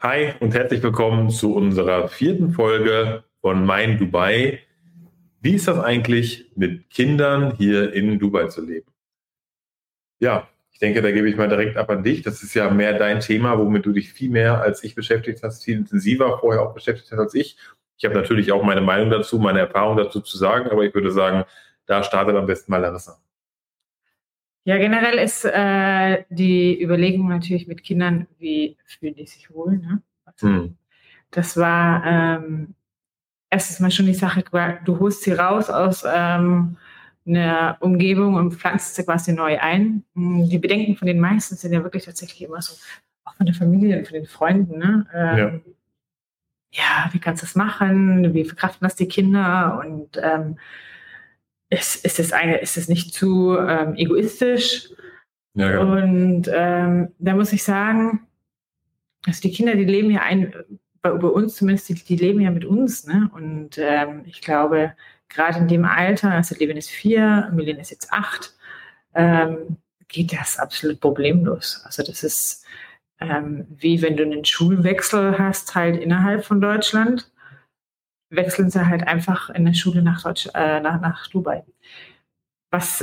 Hi und herzlich willkommen zu unserer 4. Folge von Mein Dubai. Wie ist das eigentlich, mit Kindern hier in Dubai zu leben? Ja, ich denke, da gebe ich mal direkt ab an dich. Das ist ja mehr dein Thema, womit du dich viel mehr als ich beschäftigt hast, viel intensiver vorher auch beschäftigt hast als ich. Ich habe natürlich auch meine Meinung dazu, meine Erfahrung dazu zu sagen, aber ich würde sagen, da startet am besten mal Larissa. Ja, generell ist die Überlegung natürlich mit Kindern, wie fühlen die sich wohl, ne? Also, das war erstens mal schon die Sache, du holst sie raus aus einer Umgebung und pflanzt sie quasi neu ein. Die Bedenken von den meisten sind ja wirklich tatsächlich immer so, auch von der Familie und von den Freunden, ne? Ja, wie kannst du das machen? Wie verkraften das die Kinder? Und ist es nicht zu egoistisch? Ja, ja. Und da muss ich sagen, also die Kinder, die leben ja bei uns zumindest, die leben ja mit uns, ne? Und ich glaube, gerade in dem Alter, also Levin ist 4, Milian ist jetzt 8, geht das absolut problemlos. Also das ist wie wenn du einen Schulwechsel hast, halt innerhalb von Deutschland. Wechseln sie halt einfach in der Schule nach Dubai. Was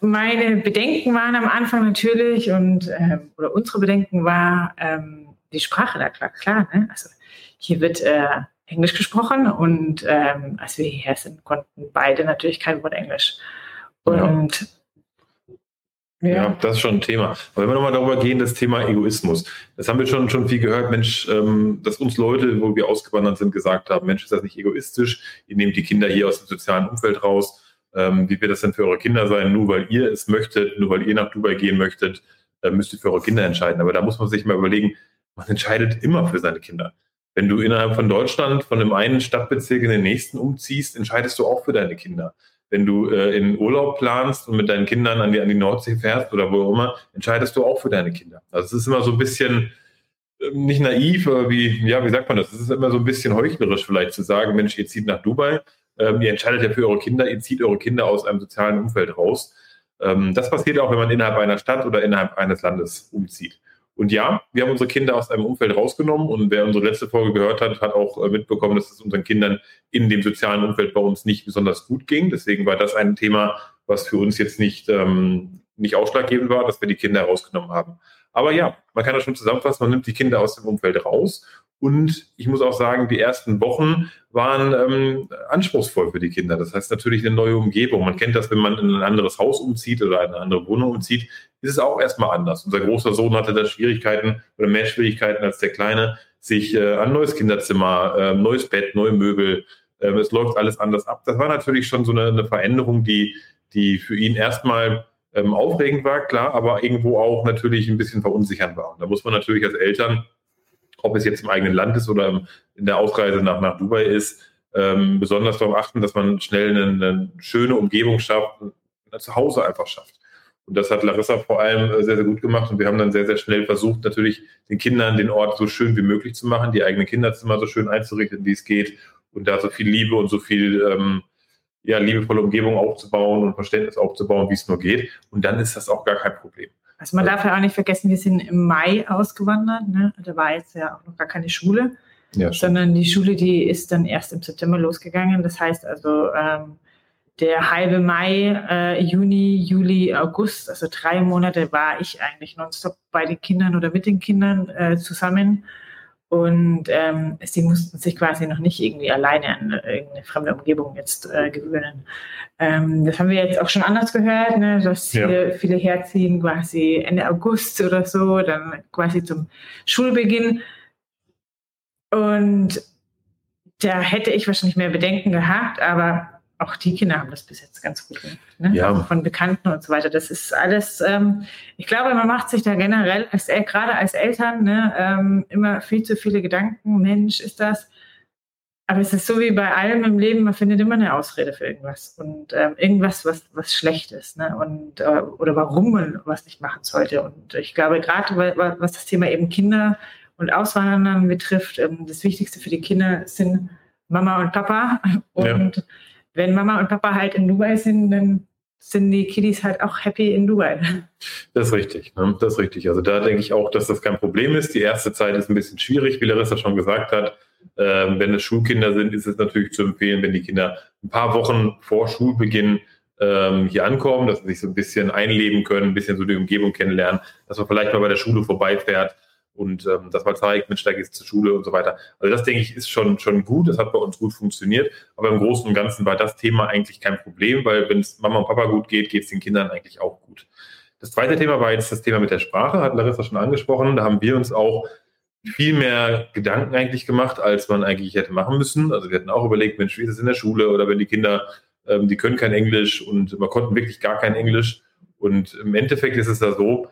meine Bedenken waren am Anfang natürlich oder unsere Bedenken war die Sprache, da klar, ne? Also hier wird Englisch gesprochen und als wir hierher sind, konnten beide natürlich kein Wort Englisch. Und ja, das ist schon ein Thema. Aber wenn wir nochmal darüber gehen, das Thema Egoismus. Das haben wir schon viel gehört, Mensch, dass uns Leute, wo wir ausgewandert sind, gesagt haben, Mensch, ist das nicht egoistisch? Ihr nehmt die Kinder hier aus dem sozialen Umfeld raus. Wie wird das denn für eure Kinder sein? Nur weil ihr es möchtet, nur weil ihr nach Dubai gehen möchtet, müsst ihr für eure Kinder entscheiden. Aber da muss man sich mal überlegen, man entscheidet immer für seine Kinder. Wenn du innerhalb von Deutschland von dem einen Stadtbezirk in den nächsten umziehst, entscheidest du auch für deine Kinder. Wenn du in Urlaub planst und mit deinen Kindern an die Nordsee fährst oder wo auch immer, entscheidest du auch für deine Kinder. Also es ist immer so ein bisschen, nicht naiv, aber wie sagt man das? Es ist immer so ein bisschen heuchlerisch vielleicht zu sagen, Mensch, ihr zieht nach Dubai, ihr entscheidet ja für eure Kinder, ihr zieht eure Kinder aus einem sozialen Umfeld raus. Das passiert auch, wenn man innerhalb einer Stadt oder innerhalb eines Landes umzieht. Und ja, wir haben unsere Kinder aus einem Umfeld rausgenommen und wer unsere letzte Folge gehört hat, hat auch mitbekommen, dass es unseren Kindern in dem sozialen Umfeld bei uns nicht besonders gut ging. Deswegen war das ein Thema, was für uns jetzt nicht ausschlaggebend war, dass wir die Kinder rausgenommen haben. Aber ja, man kann das schon zusammenfassen, man nimmt die Kinder aus dem Umfeld raus. Und ich muss auch sagen, die ersten Wochen waren anspruchsvoll für die Kinder. Das heißt natürlich eine neue Umgebung. Man kennt das, wenn man in ein anderes Haus umzieht oder eine andere Wohnung umzieht, ist es auch erstmal anders. Unser großer Sohn hatte da Schwierigkeiten oder mehr Schwierigkeiten als der Kleine, sich an neues Kinderzimmer, neues Bett, neue Möbel, es läuft alles anders ab. Das war natürlich schon so eine Veränderung, die für ihn erstmal aufregend war, klar, aber irgendwo auch natürlich ein bisschen verunsichernd war. Und da muss man natürlich als Eltern, ob es jetzt im eigenen Land ist oder in der Ausreise nach Dubai ist, besonders darauf achten, dass man schnell eine schöne Umgebung schafft, ein Zuhause einfach schafft. Und das hat Larissa vor allem sehr, sehr gut gemacht. Und wir haben dann sehr, sehr schnell versucht, natürlich den Kindern den Ort so schön wie möglich zu machen, die eigenen Kinderzimmer so schön einzurichten, wie es geht. Und da so viel Liebe und so viel liebevolle Umgebung aufzubauen und Verständnis aufzubauen, wie es nur geht. Und dann ist das auch gar kein Problem. Also man darf ja auch nicht vergessen, wir sind im Mai ausgewandert, ne? Da war jetzt ja auch noch gar keine Schule, sondern die Schule, die ist dann erst im September losgegangen. Das heißt also, der halbe Mai, Juni, Juli, August, also 3 Monate war ich eigentlich nonstop bei den Kindern oder mit den Kindern zusammen. Und sie mussten sich quasi noch nicht irgendwie alleine an irgendeine fremde Umgebung jetzt gewöhnen. Das haben wir jetzt auch schon anders gehört, ne? Dass viele herziehen quasi Ende August oder so, dann quasi zum Schulbeginn. Und da hätte ich wahrscheinlich mehr Bedenken gehabt, aber auch die Kinder haben das bis jetzt ganz gut gemacht, ne? Ja. Also von Bekannten und so weiter. Das ist alles, ich glaube, man macht sich da generell, gerade als Eltern, ne, immer viel zu viele Gedanken. Mensch, ist das. Aber es ist so wie bei allem im Leben, man findet immer eine Ausrede für irgendwas. Und irgendwas, was schlecht ist, ne? Und, oder warum man was nicht machen sollte. Und ich glaube, gerade was das Thema eben Kinder und Auswandern betrifft, das Wichtigste für die Kinder sind Mama und Papa. Und wenn Mama und Papa halt in Dubai sind, dann sind die Kiddies halt auch happy in Dubai. Das ist richtig, ne? Das ist richtig. Also da denke ich auch, dass das kein Problem ist. Die erste Zeit ist ein bisschen schwierig, wie Larissa schon gesagt hat. Wenn es Schulkinder sind, ist es natürlich zu empfehlen, wenn die Kinder ein paar Wochen vor Schulbeginn hier ankommen, dass sie sich so ein bisschen einleben können, ein bisschen so die Umgebung kennenlernen, dass man vielleicht mal bei der Schule vorbeifährt und dass man zeigt, Mensch, da geht's zur Schule und so weiter. Also das, denke ich, ist schon gut. Das hat bei uns gut funktioniert. Aber im Großen und Ganzen war das Thema eigentlich kein Problem, weil wenn es Mama und Papa gut geht, geht es den Kindern eigentlich auch gut. Das zweite Thema war jetzt das Thema mit der Sprache, hat Larissa schon angesprochen. Da haben wir uns auch viel mehr Gedanken eigentlich gemacht, als man eigentlich hätte machen müssen. Also wir hatten auch überlegt, Mensch, wie ist es in der Schule? Oder wenn die Kinder, die können kein Englisch und wir konnten wirklich gar kein Englisch. Und im Endeffekt ist es da so,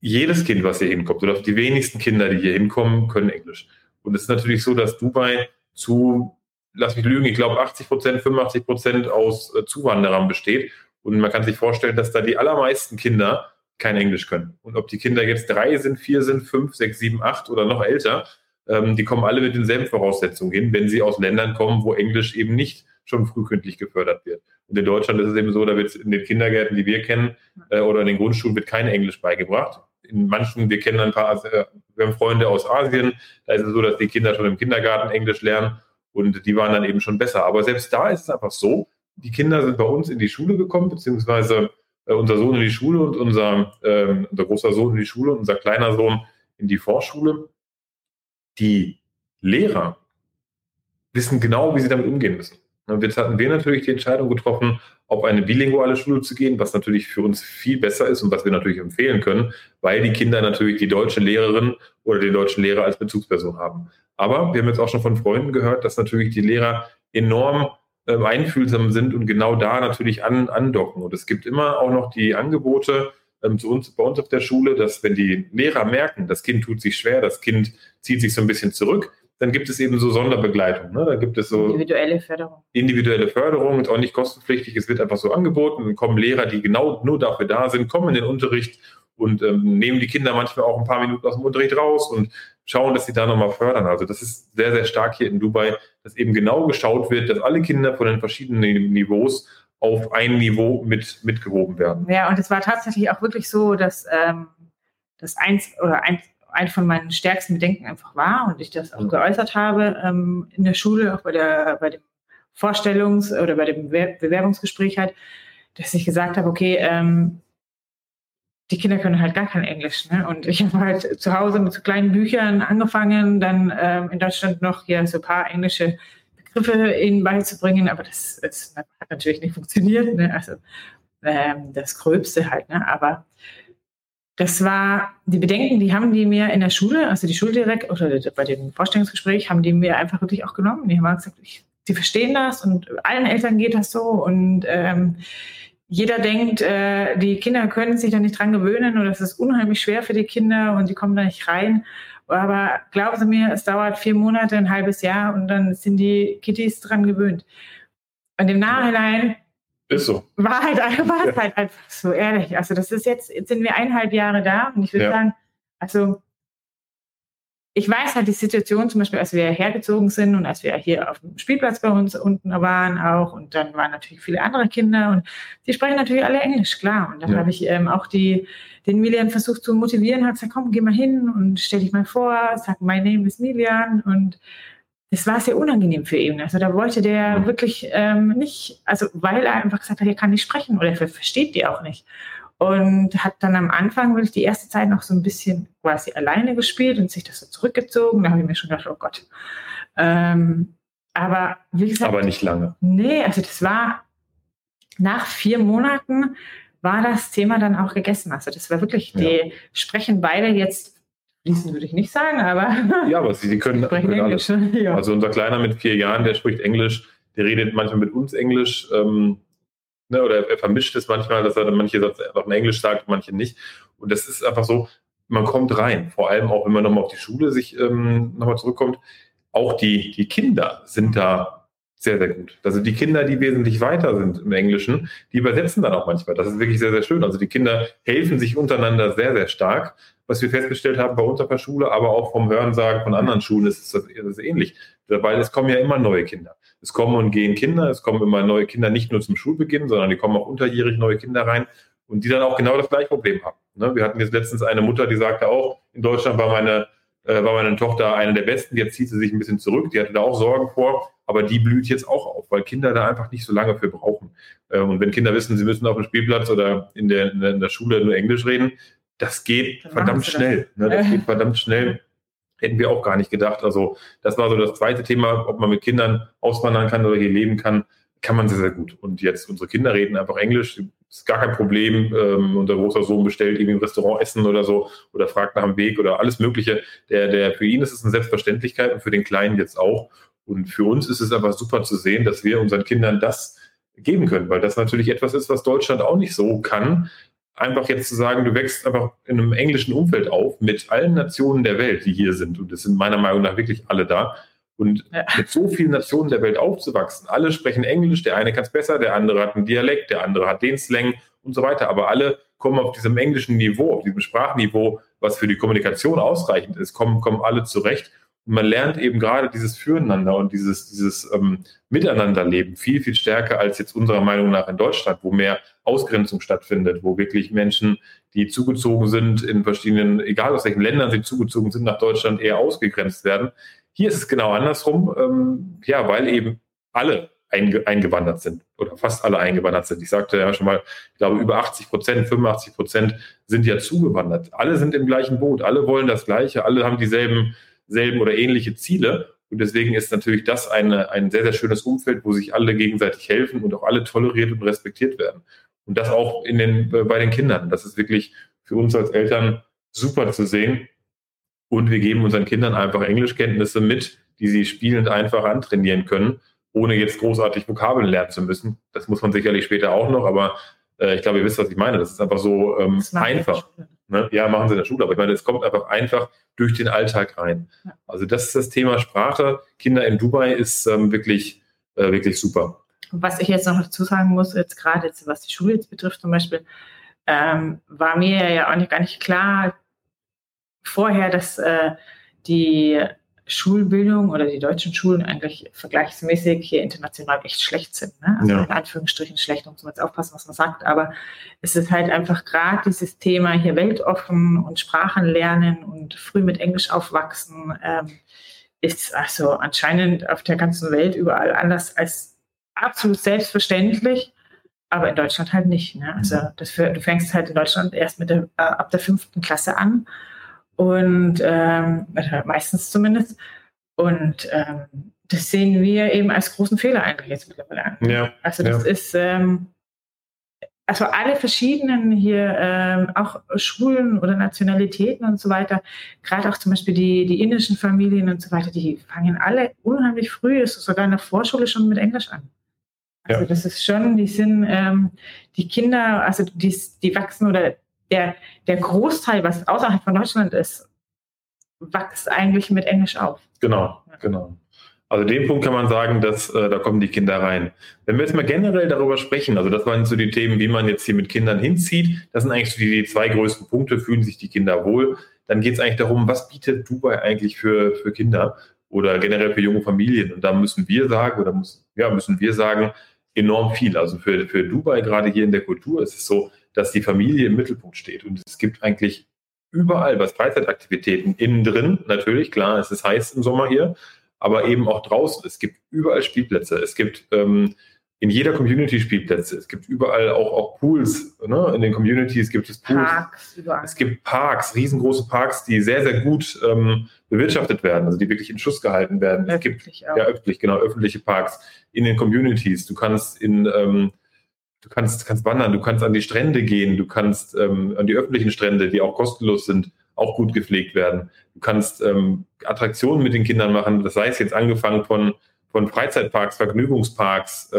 jedes Kind, was hier hinkommt, oder die wenigsten Kinder, die hier hinkommen, können Englisch. Und es ist natürlich so, dass Dubai zu, lass mich lügen, ich glaube 85%, 85% aus Zuwanderern besteht. Und man kann sich vorstellen, dass da die allermeisten Kinder kein Englisch können. Und ob die Kinder jetzt 3 sind, 4 sind, 5, 6, 7, 8 oder noch älter, die kommen alle mit denselben Voraussetzungen hin, wenn sie aus Ländern kommen, wo Englisch eben nicht schon frühkindlich gefördert wird. Und in Deutschland ist es eben so, da wird in den Kindergärten, die wir kennen, oder in den Grundschulen wird kein Englisch beigebracht. In manchen, wir kennen ein paar, wir haben Freunde aus Asien, da ist es so, dass die Kinder schon im Kindergarten Englisch lernen und die waren dann eben schon besser. Aber selbst da ist es einfach so, die Kinder sind bei uns in die Schule gekommen, beziehungsweise unser Sohn in die Schule und unser großer Sohn in die Schule und unser kleiner Sohn in die Vorschule. Die Lehrer wissen genau, wie sie damit umgehen müssen. Und jetzt hatten wir natürlich die Entscheidung getroffen, auf eine bilinguale Schule zu gehen, was natürlich für uns viel besser ist und was wir natürlich empfehlen können, weil die Kinder natürlich die deutsche Lehrerin oder den deutschen Lehrer als Bezugsperson haben. Aber wir haben jetzt auch schon von Freunden gehört, dass natürlich die Lehrer enorm einfühlsam sind und genau da natürlich andocken. Und es gibt immer auch noch die Angebote bei uns auf der Schule, dass wenn die Lehrer merken, das Kind tut sich schwer, das Kind zieht sich so ein bisschen zurück, dann gibt es eben so Sonderbegleitung. Ne? Da gibt es so individuelle Förderung ist auch nicht kostenpflichtig, es wird einfach so angeboten. Dann kommen Lehrer, die genau nur dafür da sind, kommen in den Unterricht und nehmen die Kinder manchmal auch ein paar Minuten aus dem Unterricht raus und schauen, dass sie da nochmal fördern. Also das ist sehr, sehr stark hier in Dubai, dass eben genau geschaut wird, dass alle Kinder von den verschiedenen Niveaus auf ein Niveau mitgehoben werden. Ja, und es war tatsächlich auch wirklich so, dass ein von meinen stärksten Bedenken einfach war und ich das auch geäußert habe in der Schule, auch bei dem Vorstellungs- oder bei dem Bewerbungsgespräch halt, dass ich gesagt habe, okay, die Kinder können halt gar kein Englisch. Ne? Und ich habe halt zu Hause mit so kleinen Büchern angefangen, dann in Deutschland noch hier so ein paar englische Begriffe ihnen beizubringen, aber das hat natürlich nicht funktioniert. Ne? Also das Gröbste halt. Ne? Aber das war, die Bedenken, die haben die mir in der Schule, also die Schuldirektorin oder bei dem Vorstellungsgespräch, haben die mir einfach wirklich auch genommen. Die haben gesagt, die verstehen das und allen Eltern geht das so und jeder denkt, die Kinder können sich da nicht dran gewöhnen oder es ist unheimlich schwer für die Kinder und die kommen da nicht rein. Aber glauben Sie mir, es dauert 4 Monate, ein halbes Jahr und dann sind die Kitties dran gewöhnt. Und im Nachhinein ist so. war es halt einfach so, ehrlich. Also das ist jetzt sind wir 1,5 Jahre da und ich würde sagen, also ich weiß halt die Situation zum Beispiel, als wir hergezogen sind und als wir hier auf dem Spielplatz bei uns unten waren auch und dann waren natürlich viele andere Kinder und die sprechen natürlich alle Englisch, klar. Und dann habe ich auch den Milian versucht zu motivieren, habe gesagt, komm, geh mal hin und stell dich mal vor, sag, my name is Milian und das war sehr unangenehm für ihn. Also da wollte der wirklich nicht, also weil er einfach gesagt hat, er kann nicht sprechen oder er versteht die auch nicht. Und hat dann am Anfang wirklich die erste Zeit noch so ein bisschen quasi alleine gespielt und sich das so zurückgezogen. Da habe ich mir schon gedacht, oh Gott. Aber wie gesagt... Aber nicht lange. Nee, also das war... Nach 4 Monaten war das Thema dann auch gegessen. Also das war wirklich, die sprechen beide jetzt... Fließen würde ich nicht sagen, aber... Ja, aber sie können Englisch. Alles. Ja. Also unser Kleiner mit 4 Jahren, der spricht Englisch. Der redet manchmal mit uns Englisch. Oder er vermischt es manchmal, dass er dann manche Sätze einfach in Englisch sagt, manche nicht. Und das ist einfach so, man kommt rein. Vor allem auch, wenn man nochmal auf die Schule sich nochmal zurückkommt. Auch die Kinder sind da sehr, sehr gut. Also die Kinder, die wesentlich weiter sind im Englischen, die übersetzen dann auch manchmal. Das ist wirklich sehr, sehr schön. Also die Kinder helfen sich untereinander sehr, sehr stark. was wir festgestellt haben bei uns auf der Schule, aber auch vom Hörensagen von anderen Schulen ist es ähnlich. Dabei, es kommen ja immer neue Kinder. Es kommen und gehen Kinder, es kommen immer neue Kinder, nicht nur zum Schulbeginn, sondern die kommen auch unterjährig neue Kinder rein und die dann auch genau das gleiche Problem haben. Ne? Wir hatten jetzt letztens eine Mutter, die sagte auch, in Deutschland war meine Tochter eine der Besten, jetzt zieht sie sich ein bisschen zurück, die hatte da auch Sorgen vor, aber die blüht jetzt auch auf, weil Kinder da einfach nicht so lange für brauchen. Und wenn Kinder wissen, sie müssen auf dem Spielplatz oder in der Schule nur Englisch reden, das geht verdammt schnell. Das geht verdammt schnell. Hätten wir auch gar nicht gedacht. Also das war so das zweite Thema, ob man mit Kindern auswandern kann oder hier leben kann, kann man sehr, sehr gut. Und jetzt, unsere Kinder reden einfach Englisch, ist gar kein Problem. Unser großer Sohn bestellt irgendwie im Restaurant Essen oder so oder fragt nach dem Weg oder alles Mögliche. Für ihn ist es eine Selbstverständlichkeit und für den Kleinen jetzt auch. Und für uns ist es aber super zu sehen, dass wir unseren Kindern das geben können, weil das natürlich etwas ist, was Deutschland auch nicht so kann. Einfach jetzt zu sagen, du wächst einfach in einem englischen Umfeld auf mit allen Nationen der Welt, die hier sind. Und das sind meiner Meinung nach wirklich alle da. Und mit so vielen Nationen der Welt aufzuwachsen, alle sprechen Englisch, der eine kann es besser, der andere hat einen Dialekt, der andere hat den Slang und so weiter. Aber alle kommen auf diesem englischen Niveau, auf diesem Sprachniveau, was für die Kommunikation ausreichend ist, kommen alle zurecht. Und man lernt eben gerade dieses Füreinander und dieses Miteinanderleben viel, viel stärker als jetzt unserer Meinung nach in Deutschland, wo mehr Ausgrenzung stattfindet, wo wirklich Menschen, die zugezogen sind in verschiedenen, egal aus welchen Ländern sie zugezogen sind, nach Deutschland eher ausgegrenzt werden. Hier ist es genau andersrum, weil eben alle eingewandert sind oder fast alle eingewandert sind. Ich sagte ja schon mal, ich glaube über 80%, 85% sind ja zugewandert. Alle sind im gleichen Boot, alle wollen das Gleiche, alle haben dieselben oder ähnliche Ziele. Und deswegen ist natürlich das ein sehr, sehr schönes Umfeld, wo sich alle gegenseitig helfen und auch alle toleriert und respektiert werden. Und das auch bei den Kindern. Das ist wirklich für uns als Eltern super zu sehen. Und wir geben unseren Kindern einfach Englischkenntnisse mit, die sie spielend einfach antrainieren können, ohne jetzt großartig Vokabeln lernen zu müssen. Das muss man sicherlich später auch noch, aber ich glaube, ihr wisst, was ich meine. Das ist einfach so einfach. Ne? Ja, machen sie in der Schule, aber ich meine, es kommt einfach durch den Alltag rein. Ja. Also das ist das Thema Sprache. Kinder in Dubai ist wirklich super. Was ich jetzt noch dazu sagen muss, jetzt gerade was die Schule jetzt betrifft zum Beispiel, war mir ja auch gar nicht klar vorher, dass die Schulbildung oder die deutschen Schulen eigentlich vergleichsmäßig hier international echt schlecht sind. Ne? Also in Anführungsstrichen schlecht, muss man jetzt aufpassen, was man sagt, aber es ist halt einfach gerade dieses Thema hier weltoffen und Sprachen lernen und früh mit Englisch aufwachsen, ist also anscheinend auf der ganzen Welt überall anders als absolut selbstverständlich, aber in Deutschland halt nicht. Ne? Also du fängst halt in Deutschland erst ab der 5. Klasse an und meistens zumindest. Und das sehen wir eben als großen Fehler eigentlich jetzt mittlerweile an. Ja, also das ist also alle verschiedenen hier, auch Schulen oder Nationalitäten und so weiter, gerade auch zum Beispiel die indischen Familien und so weiter, die fangen alle unheimlich früh, ist sogar in der Vorschule schon mit Englisch an. Also das ist schon, die Kinder, also die wachsen oder der Großteil, was außerhalb von Deutschland ist, wächst eigentlich mit Englisch auf. Genau. Also den Punkt kann man sagen, dass da kommen die Kinder rein. Wenn wir jetzt mal generell darüber sprechen, also das waren so die Themen, wie man jetzt hier mit Kindern hinzieht, das sind eigentlich so die zwei größten Punkte, fühlen sich die Kinder wohl, dann geht es eigentlich darum, was bietet Dubai eigentlich für Kinder oder generell für junge Familien. Und da müssen wir sagen, enorm viel. Also für Dubai, gerade hier in der Kultur, ist es so, dass die Familie im Mittelpunkt steht. Und es gibt eigentlich überall was Freizeitaktivitäten innen drin, natürlich, klar, es ist heiß im Sommer hier, aber eben auch draußen. Es gibt überall Spielplätze. Es gibt in jeder Community Spielplätze. Es gibt überall auch Pools. Ne? In den Communities gibt es Pools. Parks überall. Es gibt Parks, riesengroße Parks, die sehr, sehr gut bewirtschaftet werden, also die wirklich in Schuss gehalten werden. Öffentliche Parks in den Communities. Du kannst wandern, du kannst an die Strände gehen, du kannst an die öffentlichen Strände, die auch kostenlos sind, auch gut gepflegt werden. Du kannst Attraktionen mit den Kindern machen, das heißt jetzt angefangen von Freizeitparks, Vergnügungsparks,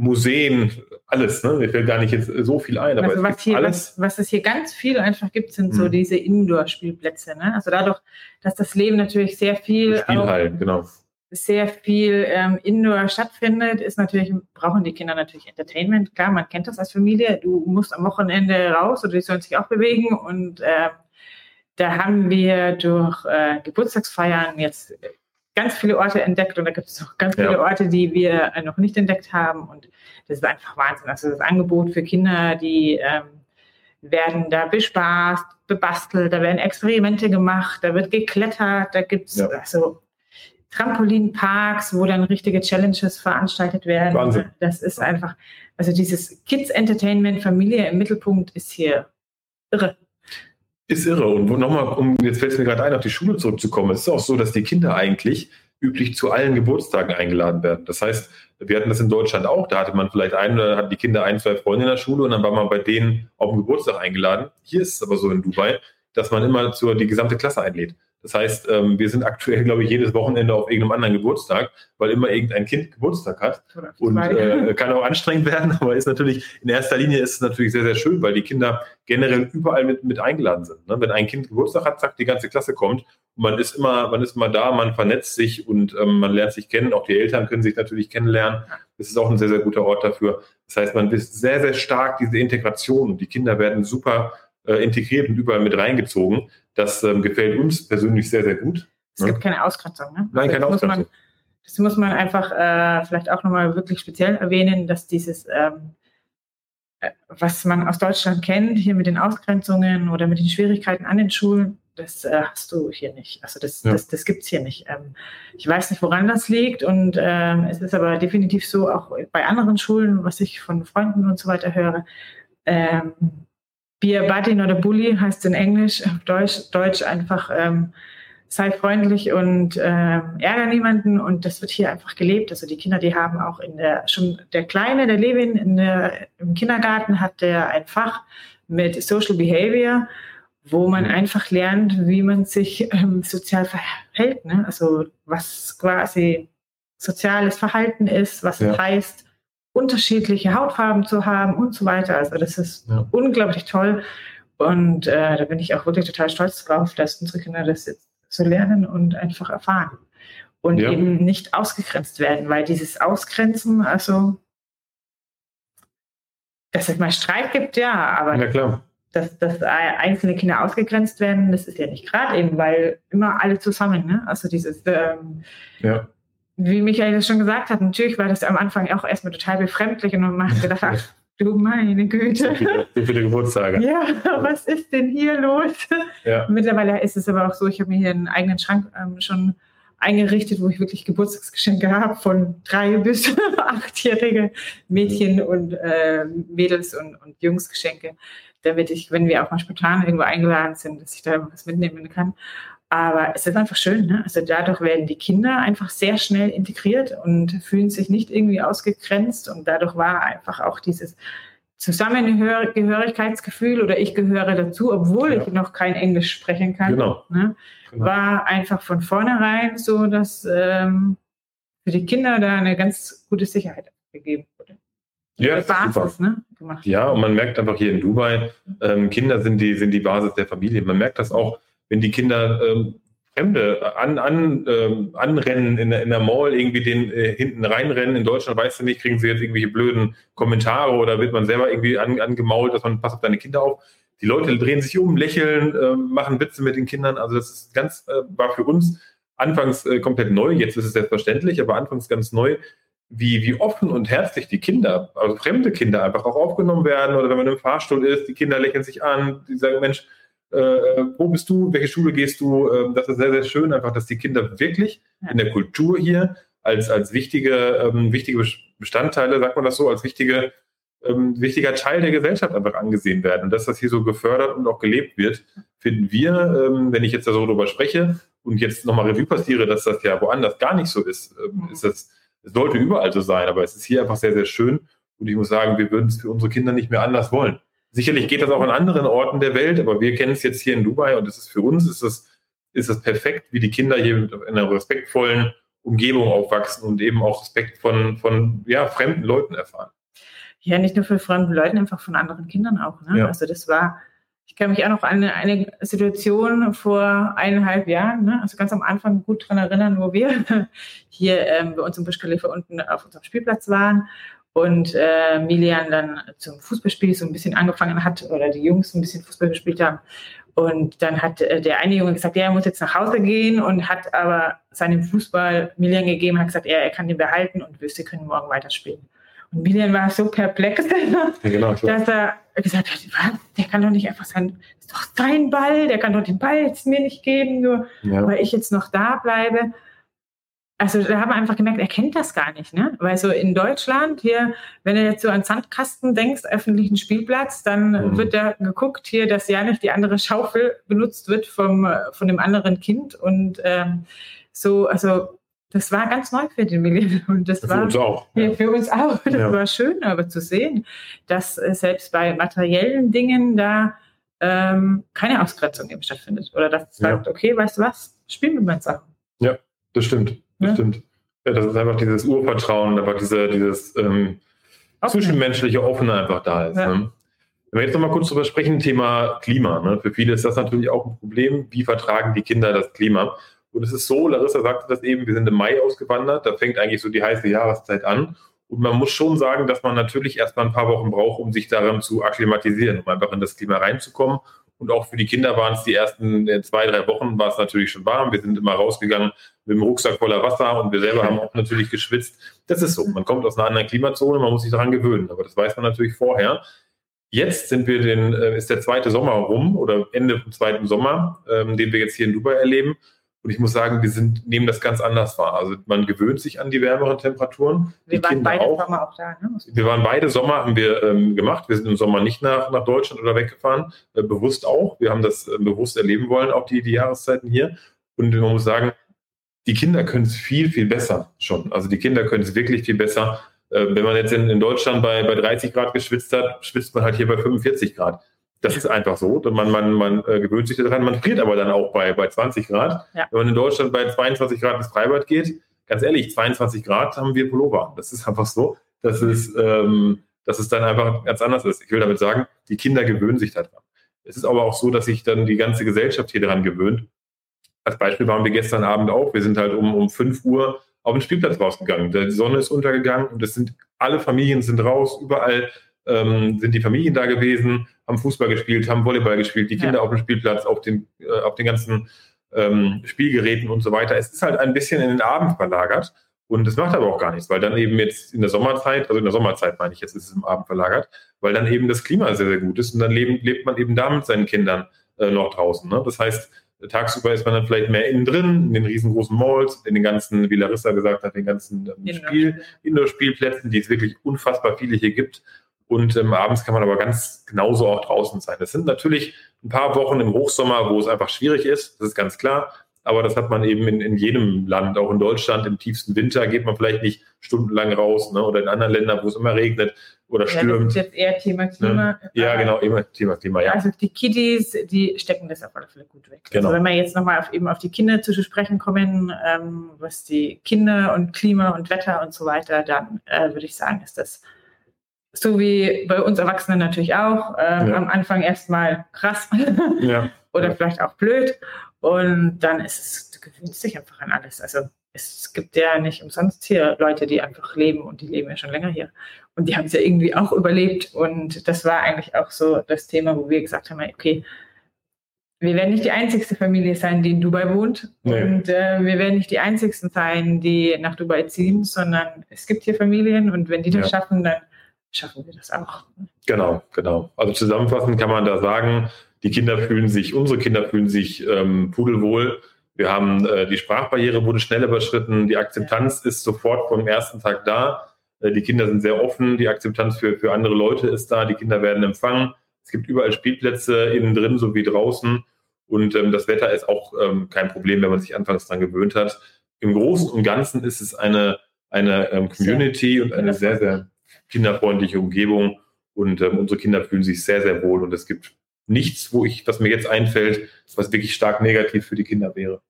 Museen, alles. Ne? Mir fällt gar nicht jetzt so viel ein. Also aber was es hier ganz viel einfach gibt, sind so diese Indoor-Spielplätze. Ne? Also dadurch, dass das Leben natürlich sehr viel Indoor stattfindet, brauchen die Kinder natürlich Entertainment. Klar, man kennt das als Familie. Du musst am Wochenende raus oder die sollen sich auch bewegen und Da haben wir durch Geburtstagsfeiern jetzt ganz viele Orte entdeckt und da gibt es auch ganz viele Orte, die wir noch nicht entdeckt haben und das ist einfach Wahnsinn. Also das Angebot für Kinder, die werden da bespaßt, bebastelt, da werden Experimente gemacht, da wird geklettert, da gibt es also Trampolinparks, wo dann richtige Challenges veranstaltet werden. Wahnsinn. Das ist einfach, also dieses Kids-Entertainment, Familie im Mittelpunkt ist hier irre. Ist irre. Und nochmal, jetzt fällt es mir gerade ein, auf die Schule zurückzukommen. Es ist auch so, dass die Kinder eigentlich üblich zu allen Geburtstagen eingeladen werden. Das heißt, wir hatten das in Deutschland auch. Da hatte man vielleicht hatten die Kinder 1, 2 Freunde in der Schule und dann war man bei denen auf den Geburtstag eingeladen. Hier ist es aber so in Dubai, dass man immer die gesamte Klasse einlädt. Das heißt, wir sind aktuell, glaube ich, jedes Wochenende auf irgendeinem anderen Geburtstag, weil immer irgendein Kind Geburtstag hat. Und kann auch anstrengend werden, aber ist natürlich, in erster Linie ist es natürlich sehr, sehr schön, weil die Kinder generell überall mit eingeladen sind. Ne? Wenn ein Kind Geburtstag hat, zack, die ganze Klasse kommt. Und man ist immer da, man vernetzt sich und man lernt sich kennen. Auch die Eltern können sich natürlich kennenlernen. Das ist auch ein sehr, sehr guter Ort dafür. Das heißt, man ist sehr, sehr stark diese Integration und die Kinder werden super integriert und überall mit reingezogen. Das gefällt uns persönlich sehr, sehr gut. Es gibt keine Ausgrenzung. Ne? Nein, keine Ausgrenzung. Das muss man einfach vielleicht auch nochmal wirklich speziell erwähnen, dass dieses, was man aus Deutschland kennt, hier mit den Ausgrenzungen oder mit den Schwierigkeiten an den Schulen, das hast du hier nicht. Also das gibt es hier nicht. Ich weiß nicht, woran das liegt und es ist aber definitiv so, auch bei anderen Schulen, was ich von Freunden und so weiter höre, Bier, Buddy oder Bully heißt in Englisch, auf Deutsch einfach sei freundlich und ärger niemanden und das wird hier einfach gelebt. Also die Kinder, die haben auch der Kleine, der Levin, im Kindergarten hat der ein Fach mit Social Behavior, wo man einfach lernt, wie man sich sozial verhält, ne? Also was quasi soziales Verhalten ist, was es heißt, unterschiedliche Hautfarben zu haben und so weiter. Also das ist unglaublich toll und da bin ich auch wirklich total stolz drauf, dass unsere Kinder das jetzt so lernen und einfach erfahren und eben nicht ausgegrenzt werden, weil dieses Ausgrenzen, also dass es mal Streit gibt, aber klar. Dass einzelne Kinder ausgegrenzt werden, das ist ja nicht gerade eben, weil immer alle zusammen, ne? Also dieses wie Michael das schon gesagt hat, natürlich war das am Anfang auch erstmal total befremdlich und man hat gedacht, ach du meine Güte. So viele Geburtstage. Ja, was ist denn hier los? Ja. Mittlerweile ist es aber auch so, ich habe mir hier einen eigenen Schrank schon eingerichtet, wo ich wirklich Geburtstagsgeschenke habe von 3- bis 8-jährige Mädchen und Mädels und Jungs Geschenke, damit ich, wenn wir auch mal spontan irgendwo eingeladen sind, dass ich da was mitnehmen kann. Aber es ist einfach schön, ne? Also dadurch werden die Kinder einfach sehr schnell integriert und fühlen sich nicht irgendwie ausgegrenzt und dadurch war einfach auch dieses Zusammengehörigkeitsgefühl oder ich gehöre dazu, obwohl ich noch kein Englisch sprechen kann, ne? War einfach von vornherein so, dass für die Kinder da eine ganz gute Sicherheit gegeben wurde. Ja, Basis, ne, gemacht. Ja, und man merkt einfach hier in Dubai, Kinder sind die Basis der Familie. Man merkt das auch, wenn die Kinder Fremde anrennen in der Mall, irgendwie den hinten reinrennen. In Deutschland, weißt du nicht, kriegen sie jetzt irgendwelche blöden Kommentare oder wird man selber irgendwie angemault, dass man, pass auf deine Kinder auf. Die Leute drehen sich um, lächeln, machen Witze mit den Kindern. Also das ist war für uns anfangs komplett neu. Jetzt ist es selbstverständlich, aber anfangs ganz neu, wie offen und herzlich die Kinder, also fremde Kinder einfach auch aufgenommen werden. Oder wenn man im Fahrstuhl ist, die Kinder lächeln sich an, die sagen, Mensch, wo bist du, welche Schule gehst du, das ist sehr, sehr schön, einfach, dass die Kinder wirklich in der Kultur hier als wichtige Bestandteile, sagt man das so, als wichtiger Teil der Gesellschaft einfach angesehen werden und dass das hier so gefördert und auch gelebt wird, finden wir, wenn ich jetzt da so drüber spreche und jetzt nochmal Revue passiere, dass das ja woanders gar nicht so ist, es sollte überall so sein, aber es ist hier einfach sehr, sehr schön und ich muss sagen, wir würden es für unsere Kinder nicht mehr anders wollen. Sicherlich geht das auch an anderen Orten der Welt, aber wir kennen es jetzt hier in Dubai und es ist für uns ist es perfekt, wie die Kinder hier in einer respektvollen Umgebung aufwachsen und eben auch Respekt von fremden Leuten erfahren. Ja, nicht nur von fremden Leuten, einfach von anderen Kindern auch. Ne? Ja. Also das war, ich kann mich auch noch an eine Situation vor 1,5 Jahren, ne? Also ganz am Anfang gut daran erinnern, wo wir hier bei uns im Burj Khalifa unten auf unserem Spielplatz waren. Und Milian dann zum Fußballspiel so ein bisschen angefangen hat oder die Jungs ein bisschen Fußball gespielt haben. Und dann hat der eine Junge gesagt, ja, er muss jetzt nach Hause gehen, und hat aber seinem Fußball Milian gegeben, hat gesagt, er kann den behalten und wir können morgen weiterspielen. Und Milian war so perplex, dass er gesagt hat, was? Der kann doch nicht einfach sein, das ist doch sein Ball, der kann doch den Ball jetzt mir nicht geben, nur weil ich jetzt noch da bleibe. Also da haben wir einfach gemerkt, er kennt das gar nicht, ne? Weil so in Deutschland hier, wenn du jetzt so an Sandkasten denkst, öffentlichen Spielplatz, dann wird da geguckt hier, dass ja nicht die andere Schaufel benutzt wird von dem anderen Kind, und so, also das war ganz neu für den Milieu, und das war für uns auch. Das war schön, aber zu sehen, dass selbst bei materiellen Dingen da keine Ausgrenzung eben stattfindet, oder dass es sagt, okay, weißt du was, spielen wir mal Sachen. Ja, das stimmt. Das stimmt. Ja, das ist einfach dieses Urvertrauen, einfach dieses zwischenmenschliche Offene einfach da ist. Ja. Ne? Wenn wir jetzt nochmal kurz drüber sprechen, Thema Klima. Ne? Für viele ist das natürlich auch ein Problem. Wie vertragen die Kinder das Klima? Und es ist so, Larissa sagte das eben, wir sind im Mai ausgewandert, da fängt eigentlich so die heiße Jahreszeit an. Und man muss schon sagen, dass man natürlich erstmal ein paar Wochen braucht, um sich daran zu akklimatisieren, um einfach in das Klima reinzukommen. Und auch für die Kinder waren es die ersten 2-3 Wochen, war es natürlich schon warm. Wir sind immer rausgegangen mit dem Rucksack voller Wasser, und wir selber haben auch natürlich geschwitzt. Das ist so. Man kommt aus einer anderen Klimazone, man muss sich daran gewöhnen. Aber das weiß man natürlich vorher. Jetzt sind wir ist der zweite Sommer rum, oder Ende vom zweiten Sommer, den wir jetzt hier in Dubai erleben. Und ich muss sagen, wir nehmen das ganz anders wahr. Also man gewöhnt sich an die wärmeren Temperaturen. Wir waren beide Sommer auch da. Ne? Wir waren beide Sommer, haben wir gemacht. Wir sind im Sommer nicht nach Deutschland oder weggefahren, bewusst auch. Wir haben das bewusst erleben wollen, auch die Jahreszeiten hier. Und man muss sagen, die Kinder können es viel, viel besser schon. Also die Kinder können es wirklich viel besser. Wenn man jetzt in Deutschland bei 30 Grad geschwitzt hat, schwitzt man halt hier bei 45 Grad. Das ist einfach so. Man gewöhnt sich daran. Man friert aber dann auch bei 20 Grad. Ja. Wenn man in Deutschland bei 22 Grad ins Freibad geht, ganz ehrlich, 22 Grad haben wir Pullover. Das ist einfach so, dass es dann einfach ganz anders ist. Ich will damit sagen, die Kinder gewöhnen sich daran. Es ist aber auch so, dass sich dann die ganze Gesellschaft hier daran gewöhnt. Als Beispiel waren wir gestern Abend auch. Wir sind halt um 5 Uhr auf den Spielplatz rausgegangen. Die Sonne ist untergegangen und alle Familien sind raus, überall sind die Familien da gewesen, haben Fußball gespielt, haben Volleyball gespielt, die Kinder auf dem Spielplatz, auf den ganzen Spielgeräten und so weiter. Es ist halt ein bisschen in den Abend verlagert, und das macht aber auch gar nichts, weil dann eben jetzt in der Sommerzeit meine ich, jetzt ist es im Abend verlagert, weil dann eben das Klima sehr, sehr gut ist, und dann lebt man eben da mit seinen Kindern noch draußen. Ne? Das heißt, tagsüber ist man dann vielleicht mehr innen drin, in den riesengroßen Malls, in den ganzen, wie Larissa gesagt hat, den ganzen Indoor-Spielplätzen, die es wirklich unfassbar viele hier gibt. Und abends kann man aber ganz genauso auch draußen sein. Das sind natürlich ein paar Wochen im Hochsommer, wo es einfach schwierig ist, das ist ganz klar. Aber das hat man eben in jedem Land, auch in Deutschland. Im tiefsten Winter geht man vielleicht nicht stundenlang raus, ne? Oder in anderen Ländern, wo es immer regnet oder stürmt. Das ist jetzt eher Thema Klima. Ne? Ja, genau, immer Thema Klima, ja. Also die Kiddies, die stecken das auf alle Fälle gut weg. Genau. Also wenn wir jetzt nochmal auf die Kinder zu sprechen kommen, was die Kinder und Klima und Wetter und so weiter, dann würde ich sagen, ist das... So wie bei uns Erwachsenen natürlich auch. Am Anfang erstmal krass oder vielleicht auch blöd. Und dann du gewöhnst dich einfach an alles. Also es gibt ja nicht umsonst hier Leute, die einfach leben, und die leben ja schon länger hier. Und die haben es ja irgendwie auch überlebt. Und das war eigentlich auch so das Thema, wo wir gesagt haben, okay, wir werden nicht die einzigste Familie sein, die in Dubai wohnt. Nee. Und wir werden nicht die einzigsten sein, die nach Dubai ziehen, sondern es gibt hier Familien, und wenn die das schaffen, dann schaffen wir das auch. Genau. Also zusammenfassend kann man da sagen, unsere Kinder fühlen sich pudelwohl. Wir haben die Sprachbarriere wurde schnell überschritten, die Akzeptanz ist sofort vom ersten Tag da. Die Kinder sind sehr offen, die Akzeptanz für andere Leute ist da, die Kinder werden empfangen. Es gibt überall Spielplätze, innen drin sowie draußen. Und das Wetter ist auch kein Problem, wenn man sich anfangs daran gewöhnt hat. Im Großen und Ganzen ist es eine Community und eine sehr, sehr kinderfreundliche Umgebung, und unsere Kinder fühlen sich sehr, sehr wohl, und es gibt nichts, was mir jetzt einfällt, was wirklich stark negativ für die Kinder wäre.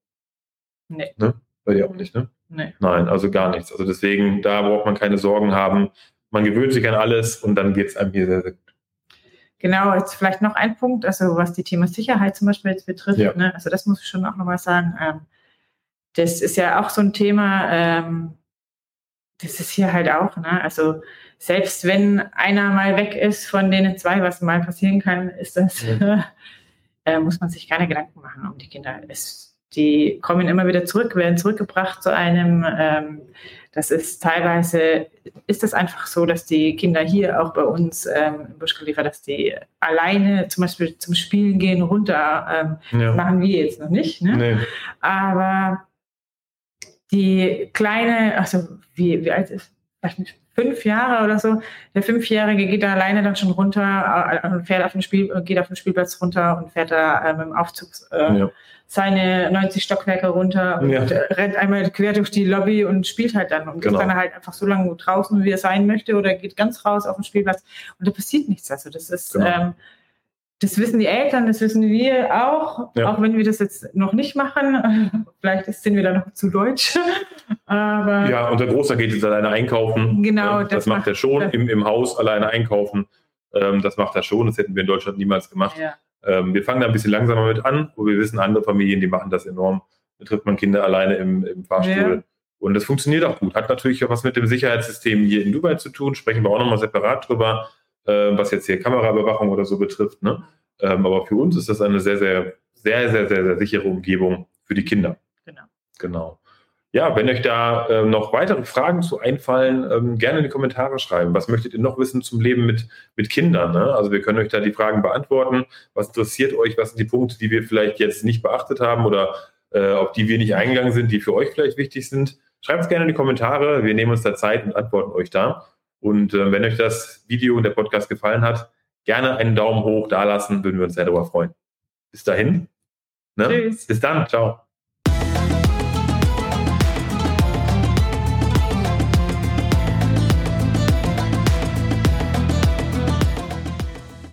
Nee. Ne? Bei dir auch nicht, ne? Nee. Nein, also gar nichts. Also deswegen, da braucht man keine Sorgen haben. Man gewöhnt sich an alles, und dann geht es einem hier sehr, sehr gut. Genau, jetzt vielleicht noch ein Punkt, also was die Thema Sicherheit zum Beispiel jetzt betrifft, ne? Also das muss ich schon auch nochmal sagen. Das ist ja auch so ein Thema, das ist hier halt auch, ne? Also selbst wenn einer mal weg ist von denen zwei, was mal passieren kann, ist das muss man sich keine Gedanken machen um die Kinder. Die kommen immer wieder zurück, werden zurückgebracht zu einem. Das ist teilweise einfach so, dass die Kinder hier auch bei uns im Burj Khalifa, dass die alleine zum Beispiel zum Spielen gehen, runter. Ja. Machen wir jetzt noch nicht. Ne? Nee. Aber die Kleine, also wie alt ist, weiß nicht, 5 Jahre oder so, der 5-Jährige geht da alleine dann schon runter und geht auf den Spielplatz runter und fährt da mit dem Aufzug seine 90 Stockwerke runter und rennt einmal quer durch die Lobby und spielt halt dann und ist dann halt einfach so lange draußen, wie er sein möchte, oder geht ganz raus auf den Spielplatz und da passiert nichts. Also das ist... Das wissen die Eltern, das wissen wir auch, auch wenn wir das jetzt noch nicht machen. Vielleicht sind wir da noch zu deutsch. Aber ja, und der Großer geht jetzt alleine einkaufen. Genau, das macht er schon im Haus, alleine einkaufen. Das macht er schon, das hätten wir in Deutschland niemals gemacht. Ja. Wir fangen da ein bisschen langsamer mit an, wo wir wissen, andere Familien, die machen das enorm. Da trifft man Kinder alleine im Fahrstuhl. Ja. Und das funktioniert auch gut. Hat natürlich auch was mit dem Sicherheitssystem hier in Dubai zu tun, sprechen wir auch nochmal separat drüber. Was jetzt hier Kameraüberwachung oder so betrifft. Ne? Aber für uns ist das eine sehr, sehr, sehr, sehr, sehr, sehr sichere Umgebung für die Kinder. Genau. Ja, wenn euch da noch weitere Fragen zu einfallen, gerne in die Kommentare schreiben. Was möchtet ihr noch wissen zum Leben mit Kindern? Ne? Also wir können euch da die Fragen beantworten. Was interessiert euch? Was sind die Punkte, die wir vielleicht jetzt nicht beachtet haben oder auf die wir nicht eingegangen sind, die für euch vielleicht wichtig sind? Schreibt es gerne in die Kommentare. Wir nehmen uns da Zeit und antworten euch da. Und wenn euch das Video und der Podcast gefallen hat, gerne einen Daumen hoch dalassen, würden wir uns sehr darüber freuen. Bis dahin. Ne? Tschüss. Bis dann. Ciao.